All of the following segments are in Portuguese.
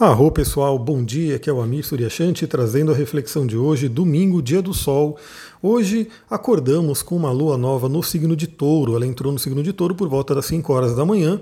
Arro pessoal, bom dia, aqui é o Amir Surya Shanti trazendo a reflexão de hoje, domingo, dia do sol. Hoje acordamos com uma lua nova no signo de touro, ela entrou no signo de touro por volta das 5 horas da manhã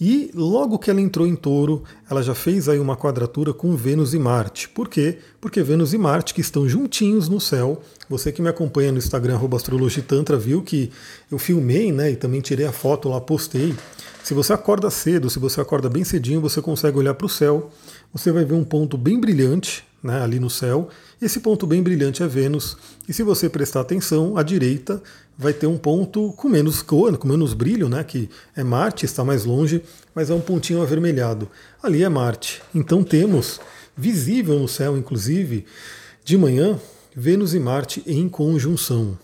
e logo que ela entrou em touro, ela já fez aí uma quadratura com Vênus e Marte. Por quê? Porque Vênus e Marte que estão juntinhos no céu. Você que me acompanha no Instagram, @astrologiatantra, viu que eu filmei, né, e também tirei a foto lá, postei. Se você acorda cedo, se você acorda bem cedinho, você consegue olhar para o céu, você vai ver um ponto bem brilhante, né, ali no céu. Esse ponto bem brilhante é Vênus. E se você prestar atenção, à direita vai ter um ponto com menos cor, com menos brilho, né, que é Marte, está mais longe, mas é um pontinho avermelhado. Ali é Marte. Então temos, visível no céu, inclusive, de manhã, Vênus e Marte em conjunção.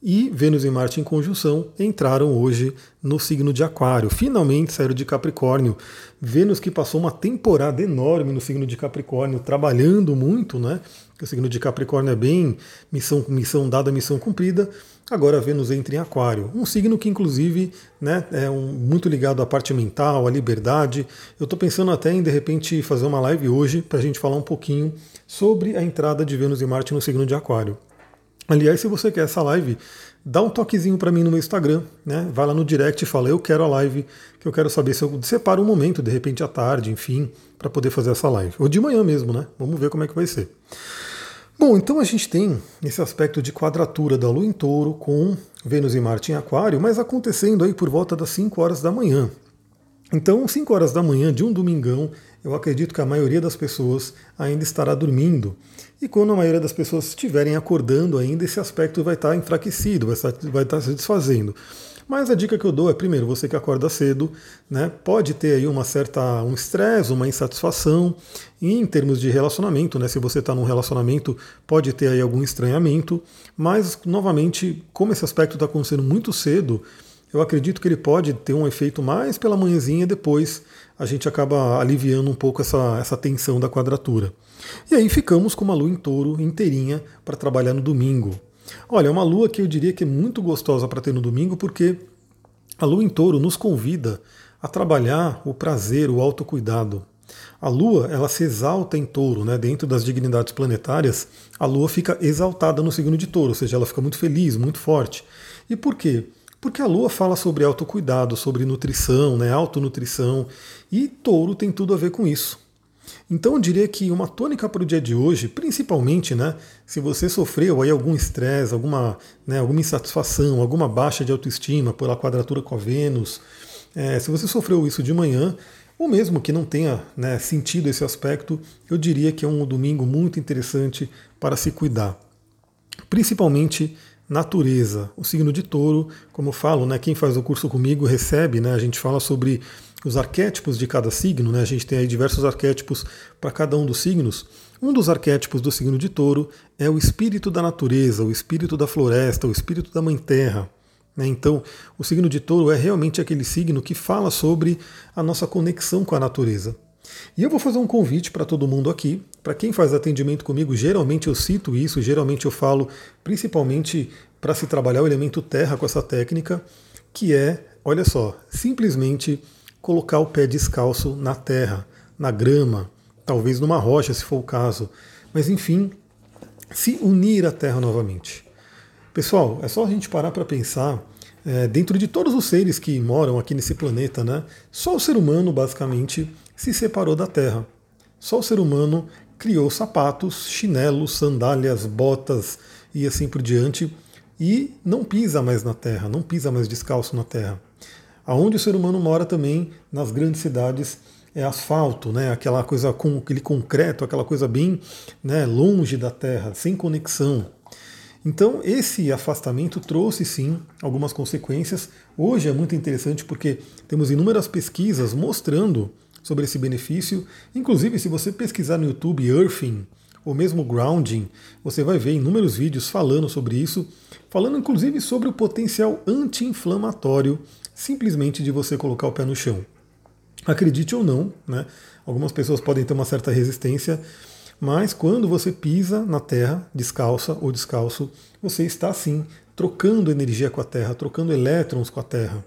E Vênus e Marte em conjunção entraram hoje no signo de Aquário. Finalmente saíram de Capricórnio. Vênus que passou uma temporada enorme no signo de Capricórnio, trabalhando muito, né? O signo de Capricórnio é bem missão dada, missão cumprida. Agora Vênus entra em Aquário. Um signo que, inclusive, né, é muito ligado à parte mental, à liberdade. Eu estou pensando até em, de repente, fazer uma live hoje para a gente falar um pouquinho sobre a entrada de Vênus e Marte no signo de Aquário. Aliás, se você quer essa live, dá um toquezinho para mim no meu Instagram, né? Vai lá no direct e fala, eu quero a live, que eu quero saber se eu separo um momento, de repente à tarde, enfim, para poder fazer essa live. Ou de manhã mesmo, né? Vamos ver como é que vai ser. Bom, então a gente tem esse aspecto de quadratura da Lua em Touro com Vênus e Marte em Aquário, mas acontecendo aí por volta das 5 horas da manhã. Então, 5 horas da manhã de um domingão, eu acredito que a maioria das pessoas ainda estará dormindo. E quando a maioria das pessoas estiverem acordando ainda, esse aspecto vai estar enfraquecido, vai estar se desfazendo. Mas a dica que eu dou é, primeiro, você que acorda cedo, né, pode ter aí um estresse, uma insatisfação, e em termos de relacionamento, né, se você está num relacionamento, pode ter aí algum estranhamento, mas, novamente, como esse aspecto está acontecendo muito cedo, eu acredito que ele pode ter um efeito mais pela manhãzinha, depois a gente acaba aliviando um pouco essa tensão da quadratura. E aí ficamos com uma lua em touro inteirinha para trabalhar no domingo. Olha, é uma lua que eu diria que é muito gostosa para ter no domingo, porque a lua em touro nos convida a trabalhar o prazer, o autocuidado. A Lua, ela se exalta em touro, né? Dentro das dignidades planetárias, a Lua fica exaltada no signo de touro, ou seja, ela fica muito feliz, muito forte. E por quê? Porque a Lua fala sobre autocuidado, sobre nutrição, né, autonutrição, e touro tem tudo a ver com isso. Então eu diria que uma tônica para o dia de hoje, principalmente, né, se você sofreu aí algum estresse, alguma insatisfação, alguma baixa de autoestima pela quadratura com a Vênus, se você sofreu isso de manhã, ou mesmo que não tenha, né, sentido esse aspecto, eu diria que é um domingo muito interessante para se cuidar. Principalmente natureza. O signo de touro, como eu falo, né, quem faz o curso comigo recebe, né, a gente fala sobre os arquétipos de cada signo, né, a gente tem aí diversos arquétipos para cada um dos signos. Um dos arquétipos do signo de touro é o espírito da natureza, o espírito da floresta, o espírito da mãe terra. Né? Então, o signo de touro é realmente aquele signo que fala sobre a nossa conexão com a natureza. E eu vou fazer um convite para todo mundo aqui, para quem faz atendimento comigo, geralmente eu cito isso, geralmente eu falo principalmente para se trabalhar o elemento terra com essa técnica, que é, olha só, simplesmente colocar o pé descalço na terra, na grama, talvez numa rocha se for o caso, mas enfim, se unir à terra novamente. Pessoal, é só a gente parar para pensar, dentro de todos os seres que moram aqui nesse planeta, né, só o ser humano basicamente se separou da Terra. Só o ser humano criou sapatos, chinelos, sandálias, botas e assim por diante e não pisa mais na Terra, não pisa mais descalço na Terra. Aonde o ser humano mora também, nas grandes cidades, é asfalto, né? Aquela coisa com aquele concreto, aquela coisa bem, né, longe da Terra, sem conexão. Então esse afastamento trouxe sim algumas consequências. Hoje é muito interessante porque temos inúmeras pesquisas mostrando sobre esse benefício. Inclusive, se você pesquisar no YouTube Earthing, ou mesmo Grounding, você vai ver inúmeros vídeos falando sobre isso, falando inclusive sobre o potencial anti-inflamatório, simplesmente de você colocar o pé no chão. Acredite ou não, né? Algumas pessoas podem ter uma certa resistência, mas quando você pisa na terra, descalça ou descalço, você está sim trocando energia com a terra, trocando elétrons com a terra.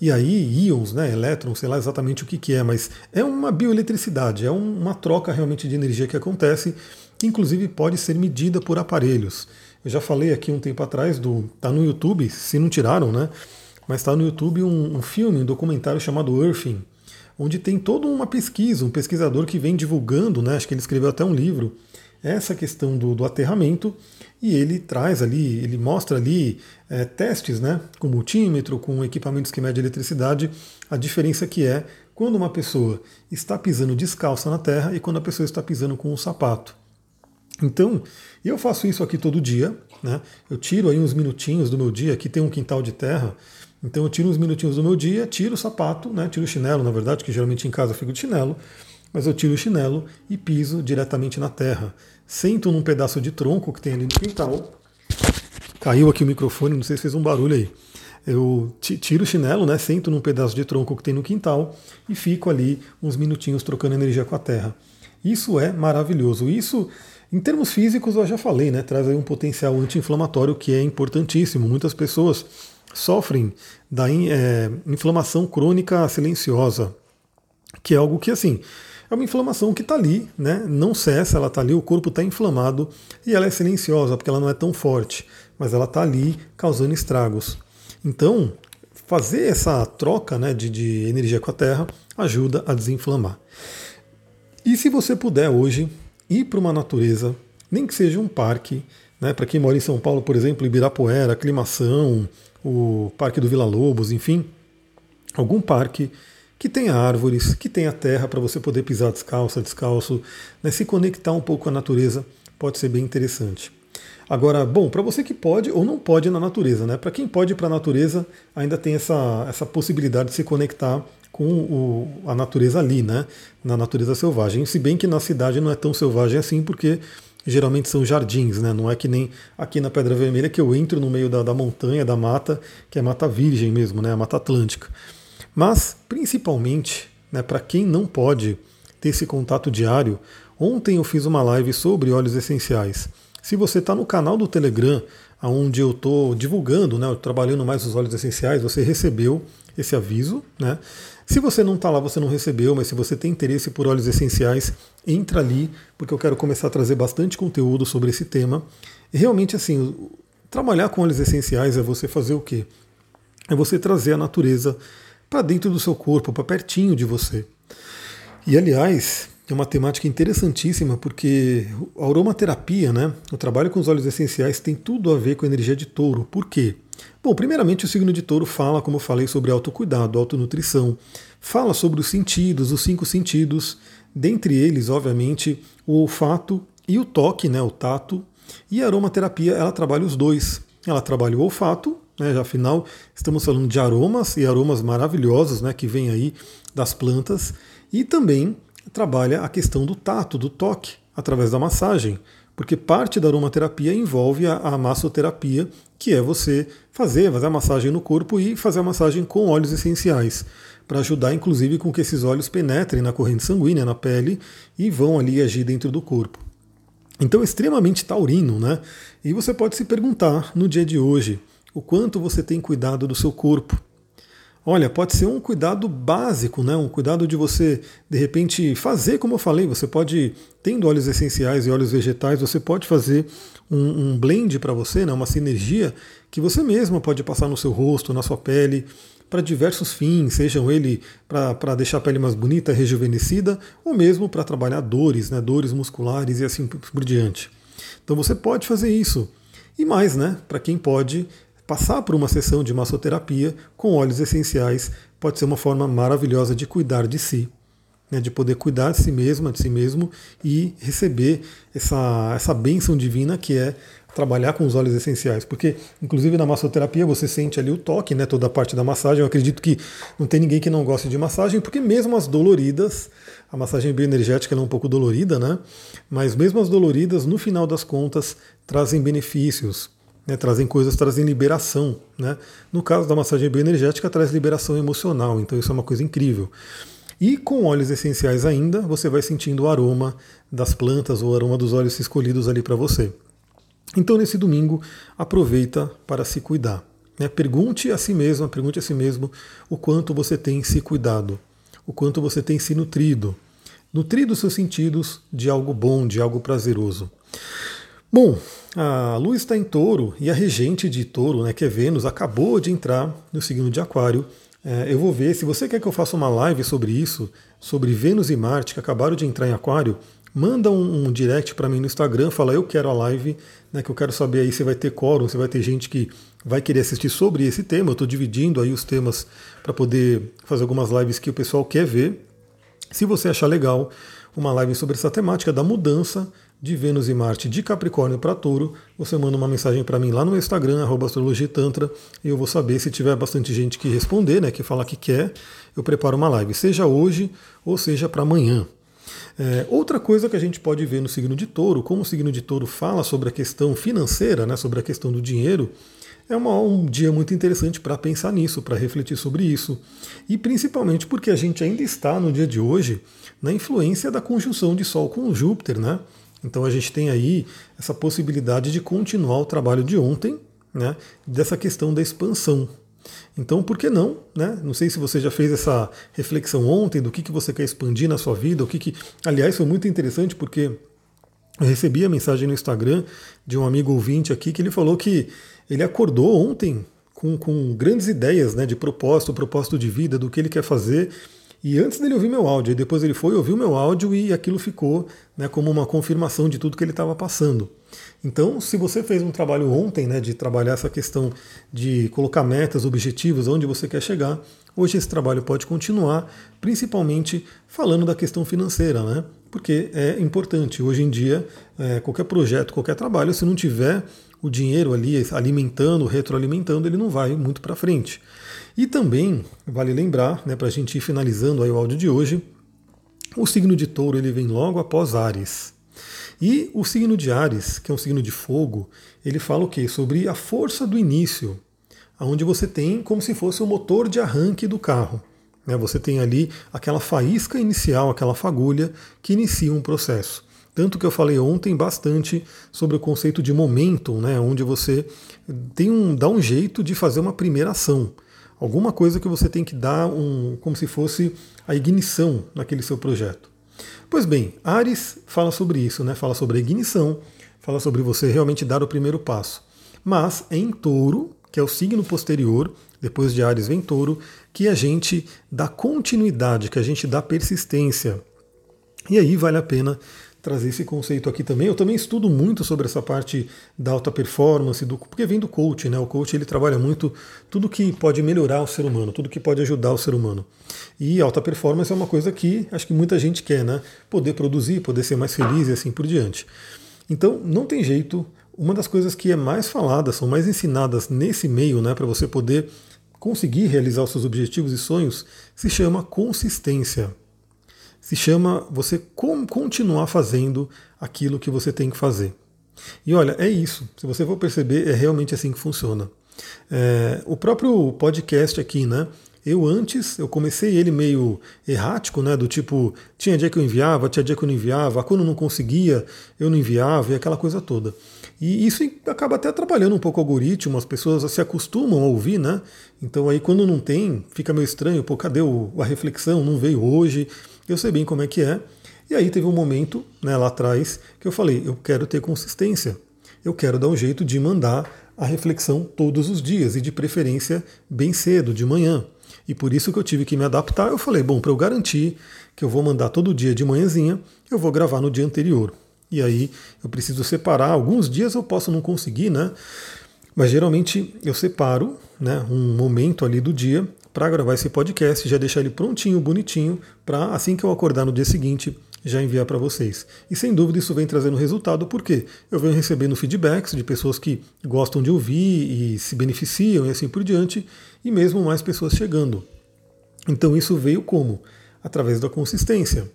E aí íons, né, elétrons, sei lá exatamente o que é, mas é uma bioeletricidade, é uma troca realmente de energia que acontece, que inclusive pode ser medida por aparelhos. Eu já falei aqui um tempo atrás, tá no YouTube, se não tiraram, né? Mas está no YouTube um filme, um documentário chamado Earthing, onde tem toda uma pesquisa, um pesquisador que vem divulgando, né, acho que ele escreveu até um livro, essa questão do aterramento, e ele traz ali, ele mostra ali testes, né, com multímetro, com equipamentos que medem eletricidade, a diferença que é quando uma pessoa está pisando descalça na terra e quando a pessoa está pisando com um sapato. Então, eu faço isso aqui todo dia, né, eu tiro aí uns minutinhos do meu dia, aqui tem um quintal de terra, então eu tiro uns minutinhos do meu dia, tiro o sapato, né, tiro o chinelo, na verdade, que geralmente em casa eu fico de chinelo, mas eu tiro o chinelo e piso diretamente na terra. Sento num pedaço de tronco que tem ali no quintal. Caiu aqui o microfone, não sei se fez um barulho aí. Eu tiro o chinelo, né, sento num pedaço de tronco que tem no quintal e fico ali uns minutinhos trocando energia com a terra. Isso é maravilhoso. Isso, em termos físicos, eu já falei, né, traz aí um potencial anti-inflamatório que é importantíssimo. Muitas pessoas sofrem da inflamação crônica silenciosa, que é algo que, assim, é uma inflamação que está ali, né? Não cessa, ela está ali, o corpo está inflamado e ela é silenciosa, porque ela não é tão forte, mas ela está ali causando estragos. Então, fazer essa troca, né, de energia com a Terra ajuda a desinflamar. E se você puder hoje ir para uma natureza, nem que seja um parque, né? Para quem mora em São Paulo, por exemplo, Ibirapuera, Aclimação, o Parque do Vila Lobos, enfim, algum parque que tenha árvores, que tenha terra para você poder pisar descalço, né, se conectar um pouco com a natureza, pode ser bem interessante. Agora, bom, para você que pode ou não pode ir na natureza, né? Para quem pode ir para a natureza, ainda tem essa possibilidade de se conectar com a natureza ali, né? Na natureza selvagem. Se bem que na cidade não é tão selvagem assim, porque geralmente são jardins, né? Não é que nem aqui na Pedra Vermelha que eu entro no meio da montanha, da mata, que é mata virgem mesmo, né? A Mata Atlântica. Mas, principalmente, né, para quem não pode ter esse contato diário, ontem eu fiz uma live sobre óleos essenciais. Se você está no canal do Telegram, onde eu estou divulgando, né, eu trabalhando mais os óleos essenciais, você recebeu esse aviso, né? Se você não está lá, você não recebeu, mas se você tem interesse por óleos essenciais, entra ali, porque eu quero começar a trazer bastante conteúdo sobre esse tema. E realmente, assim, trabalhar com óleos essenciais é você fazer o quê? É você trazer a natureza para dentro do seu corpo, para pertinho de você. E, aliás, é uma temática interessantíssima, porque a aromaterapia, né, o trabalho com os óleos essenciais tem tudo a ver com a energia de touro. Por quê? Bom, primeiramente o signo de touro fala, como eu falei, sobre autocuidado, autonutrição, fala sobre os sentidos, os 5 sentidos, dentre eles, obviamente, o olfato e o toque, né, o tato, e a aromaterapia, ela trabalha os dois. Ela trabalha o olfato, né, já afinal estamos falando de aromas e aromas maravilhosos, né, que vêm aí das plantas, e também trabalha a questão do tato, do toque, através da massagem, porque parte da aromaterapia envolve a massoterapia, que é você fazer a massagem no corpo e fazer a massagem com óleos essenciais, para ajudar inclusive com que esses óleos penetrem na corrente sanguínea, na pele, e vão ali agir dentro do corpo. Então é extremamente taurino, né? E você pode se perguntar no dia de hoje, o quanto você tem cuidado do seu corpo. Olha, pode ser um cuidado básico, né? Um cuidado de você, de repente, fazer, como eu falei, você pode, tendo óleos essenciais e óleos vegetais, você pode fazer um blend para você, né? Uma sinergia que você mesma pode passar no seu rosto, na sua pele, para diversos fins, sejam ele para deixar a pele mais bonita, rejuvenescida, ou mesmo para trabalhar dores, né? Dores musculares e assim por diante. Então você pode fazer isso. E mais, né? Para quem pode passar por uma sessão de massoterapia com óleos essenciais pode ser uma forma maravilhosa de cuidar de si, né? De poder cuidar de si mesma, de si mesmo e receber essa bênção divina que é trabalhar com os óleos essenciais, porque inclusive na massoterapia você sente ali o toque, né? Toda a parte da massagem, eu acredito que não tem ninguém que não goste de massagem, porque mesmo as doloridas, a massagem bioenergética ela é um pouco dolorida, né? Mas mesmo as doloridas, no final das contas, trazem benefícios, né, trazem coisas, trazem liberação, né? No caso da massagem bioenergética, traz liberação emocional, então isso é uma coisa incrível. E com óleos essenciais ainda, você vai sentindo o aroma das plantas, o aroma dos óleos escolhidos ali para você. Então nesse domingo, aproveita para se cuidar. Né? Pergunte a si mesma, pergunte a si mesmo o quanto você tem se cuidado, o quanto você tem se nutrido. Nutrido os seus sentidos de algo bom, de algo prazeroso. Bom, a Lua está em Touro e a regente de Touro, né, que é Vênus, acabou de entrar no signo de Aquário. Eu vou ver, se você quer que eu faça uma live sobre isso, sobre Vênus e Marte, que acabaram de entrar em Aquário, manda um direct para mim no Instagram, fala eu quero a live, né, que eu quero saber aí se vai ter quórum, se vai ter gente que vai querer assistir sobre esse tema. Eu estou dividindo aí os temas para poder fazer algumas lives que o pessoal quer ver. Se você achar legal uma live sobre essa temática da mudança de Vênus e Marte de Capricórnio para Touro, você manda uma mensagem para mim lá no meu Instagram, @astrologiatantra, e eu vou saber. Se tiver bastante gente que responder, né, que falar que quer, eu preparo uma live, seja hoje ou seja para amanhã. Outra coisa que a gente pode ver no signo de Touro, como o signo de Touro fala sobre a questão financeira, né, sobre a questão do dinheiro, é um dia muito interessante para pensar nisso, para refletir sobre isso. E principalmente porque a gente ainda está, no dia de hoje, na influência da conjunção de Sol com Júpiter, né? Então a gente tem aí essa possibilidade de continuar o trabalho de ontem, né? Dessa questão da expansão. Então, por que não? Né? Não sei se você já fez essa reflexão ontem do que você quer expandir na sua vida. Aliás, foi muito interessante porque eu recebi a mensagem no Instagram de um amigo ouvinte aqui que ele falou que ele acordou ontem com grandes ideias, né, de propósito de vida, do que ele quer fazer. E antes dele ouvir meu áudio, e depois ele foi ouvir o meu áudio e aquilo ficou, né, como uma confirmação de tudo que ele estava passando. Então, se você fez um trabalho ontem, né, de trabalhar essa questão de colocar metas, objetivos, onde você quer chegar, hoje esse trabalho pode continuar, principalmente falando da questão financeira, né? Porque é importante. Hoje em dia, qualquer projeto, qualquer trabalho, se não tiver o dinheiro ali alimentando, retroalimentando, ele não vai muito para frente. E também vale lembrar, né, para a gente ir finalizando aí o áudio de hoje, o signo de Touro ele vem logo após Áries. E o signo de Áries, que é um signo de fogo, ele fala o quê? Sobre a força do início, onde você tem como se fosse o motor de arranque do carro. Né? Você tem ali aquela faísca inicial, aquela fagulha que inicia um processo. Tanto que eu falei ontem bastante sobre o conceito de momentum, né, onde você tem dá um jeito de fazer uma primeira ação. Alguma coisa que você tem que dar como se fosse a ignição naquele seu projeto. Pois bem, Áries fala sobre isso, né, fala sobre a ignição, fala sobre você realmente dar o primeiro passo. Mas é em Touro, que é o signo posterior, depois de Áries vem Touro, que a gente dá continuidade, que a gente dá persistência. E aí vale a pena trazer esse conceito aqui também. Eu também estudo muito sobre essa parte da alta performance, porque vem do coach, né? O coach ele trabalha muito tudo que pode melhorar o ser humano, tudo que pode ajudar o ser humano. E alta performance é uma coisa que acho que muita gente quer, né? Poder produzir, poder ser mais feliz e assim por diante. Então, não tem jeito. Uma das coisas que é mais falada, são mais ensinadas nesse meio, né? Para você poder conseguir realizar os seus objetivos e sonhos, se chama consistência. Se chama você continuar fazendo aquilo que você tem que fazer. E olha, é isso. Se você for perceber, é realmente assim que funciona. O próprio podcast aqui, né? Eu comecei ele meio errático, né? Do tipo, tinha dia que eu enviava, tinha dia que eu não enviava, quando eu não conseguia, eu não enviava, e aquela coisa toda. E isso acaba até atrapalhando um pouco o algoritmo, as pessoas se acostumam a ouvir, né? Então aí quando não tem, fica meio estranho, pô, cadê a reflexão? Não veio hoje. Eu sei bem como é que é. E aí teve um momento, né, lá atrás, que eu falei, eu quero ter consistência. Eu quero dar um jeito de mandar a reflexão todos os dias, e de preferência bem cedo, de manhã. E por isso que eu tive que me adaptar. Eu falei, bom, para eu garantir que eu vou mandar todo dia de manhãzinha, eu vou gravar no dia anterior. E aí eu preciso separar. Alguns dias eu posso não conseguir, né? Mas geralmente eu separo, né, um momento ali do dia para gravar esse podcast, já deixar ele prontinho, bonitinho, para assim que eu acordar no dia seguinte, já enviar para vocês. E sem dúvida isso vem trazendo resultado, porque eu venho recebendo feedbacks de pessoas que gostam de ouvir e se beneficiam e assim por diante, e mesmo mais pessoas chegando. Então isso veio como? Através da consistência,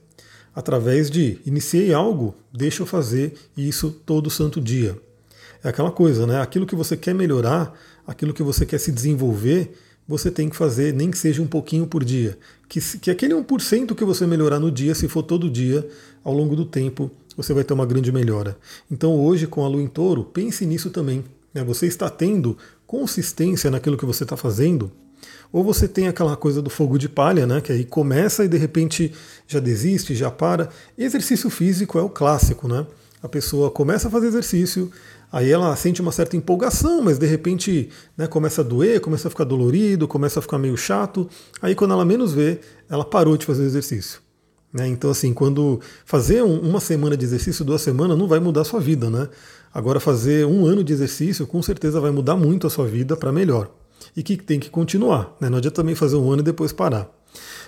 através de iniciei algo, deixa eu fazer isso todo santo dia. É aquela coisa, né? Aquilo que você quer melhorar, aquilo que você quer se desenvolver, você tem que fazer nem que seja um pouquinho por dia. Que aquele 1% que você melhorar no dia, se for todo dia, ao longo do tempo, você vai ter uma grande melhora. Então hoje, com a Lua em Touro, pense nisso também. Né? Você está tendo consistência naquilo que você está fazendo, ou você tem aquela coisa do fogo de palha, né, que aí começa e de repente já desiste, já para. Exercício físico é o clássico, né? A pessoa começa a fazer exercício, aí ela sente uma certa empolgação, mas de repente, né, começa a doer, começa a ficar dolorido, começa a ficar meio chato. Aí quando ela menos vê, ela parou de fazer o exercício. Né? Então assim, quando fazer uma semana de exercício, 2 semanas, não vai mudar a sua vida. Né? Agora fazer 1 ano de exercício, com certeza vai mudar muito a sua vida para melhor. E que tem que continuar. Né? Não adianta também fazer 1 ano e depois parar.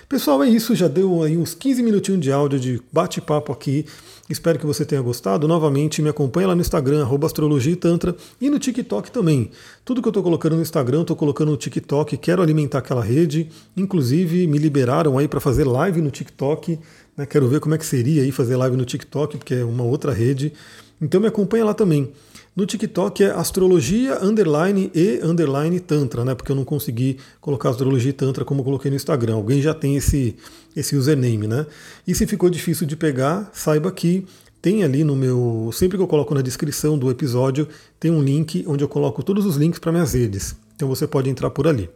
Pessoal, é isso, já deu aí uns 15 minutinhos de áudio de bate-papo aqui, espero que você tenha gostado. Novamente, me acompanha lá no Instagram, @astrologiatantra, e no TikTok também. Tudo que eu estou colocando no Instagram, estou colocando no TikTok, quero alimentar aquela rede, inclusive me liberaram aí para fazer live no TikTok, né? Quero ver como é que seria aí fazer live no TikTok, porque é uma outra rede, então me acompanha lá também. No TikTok é astrologia_e_tantra, né? Porque eu não consegui colocar astrologia e tantra como eu coloquei no Instagram. Alguém já tem esse username, né? E se ficou difícil de pegar, saiba que tem ali no meu... Sempre que eu coloco na descrição do episódio, tem um link onde eu coloco todos os links para minhas redes. Então você pode entrar por ali.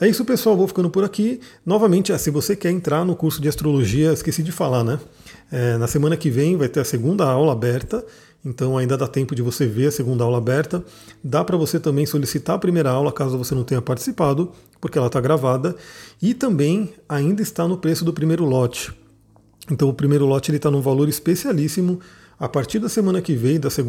É isso, pessoal, vou ficando por aqui. Novamente, se você quer entrar no curso de astrologia, esqueci de falar, né? Na semana que vem vai ter a segunda aula aberta, então ainda dá tempo de você ver a segunda aula aberta. Dá para você também solicitar a primeira aula, caso você não tenha participado, porque ela está gravada. E também ainda está no preço do primeiro lote. Então o primeiro lote está num valor especialíssimo. A partir da semana que vem, dessa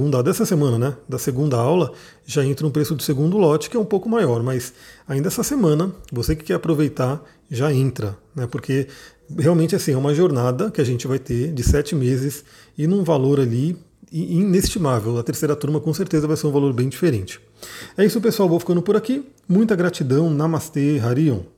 semana, né? Da segunda aula, já entra um preço do segundo lote, que é um pouco maior, mas ainda essa semana, você que quer aproveitar, já entra, né? Porque realmente assim, é uma jornada que a gente vai ter de 7 meses e num valor ali inestimável. A terceira turma com certeza vai ser um valor bem diferente. É isso, pessoal, vou ficando por aqui. Muita gratidão, namastê, Harion.